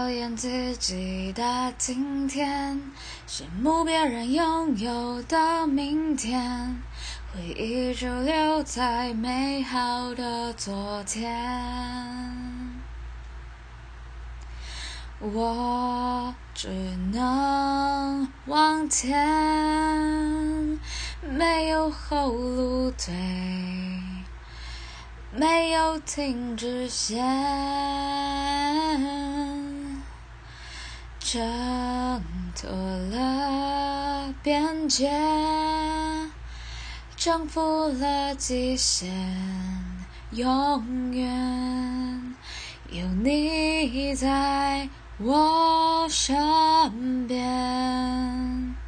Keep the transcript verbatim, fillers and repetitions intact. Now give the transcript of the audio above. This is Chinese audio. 讨厌自己的今天，羡慕别人拥有的明天，回忆就留在美好的昨天。我只能往前，没有后路退，没有停止线，挣脱了边界，征服了极限，永远有你在我身边。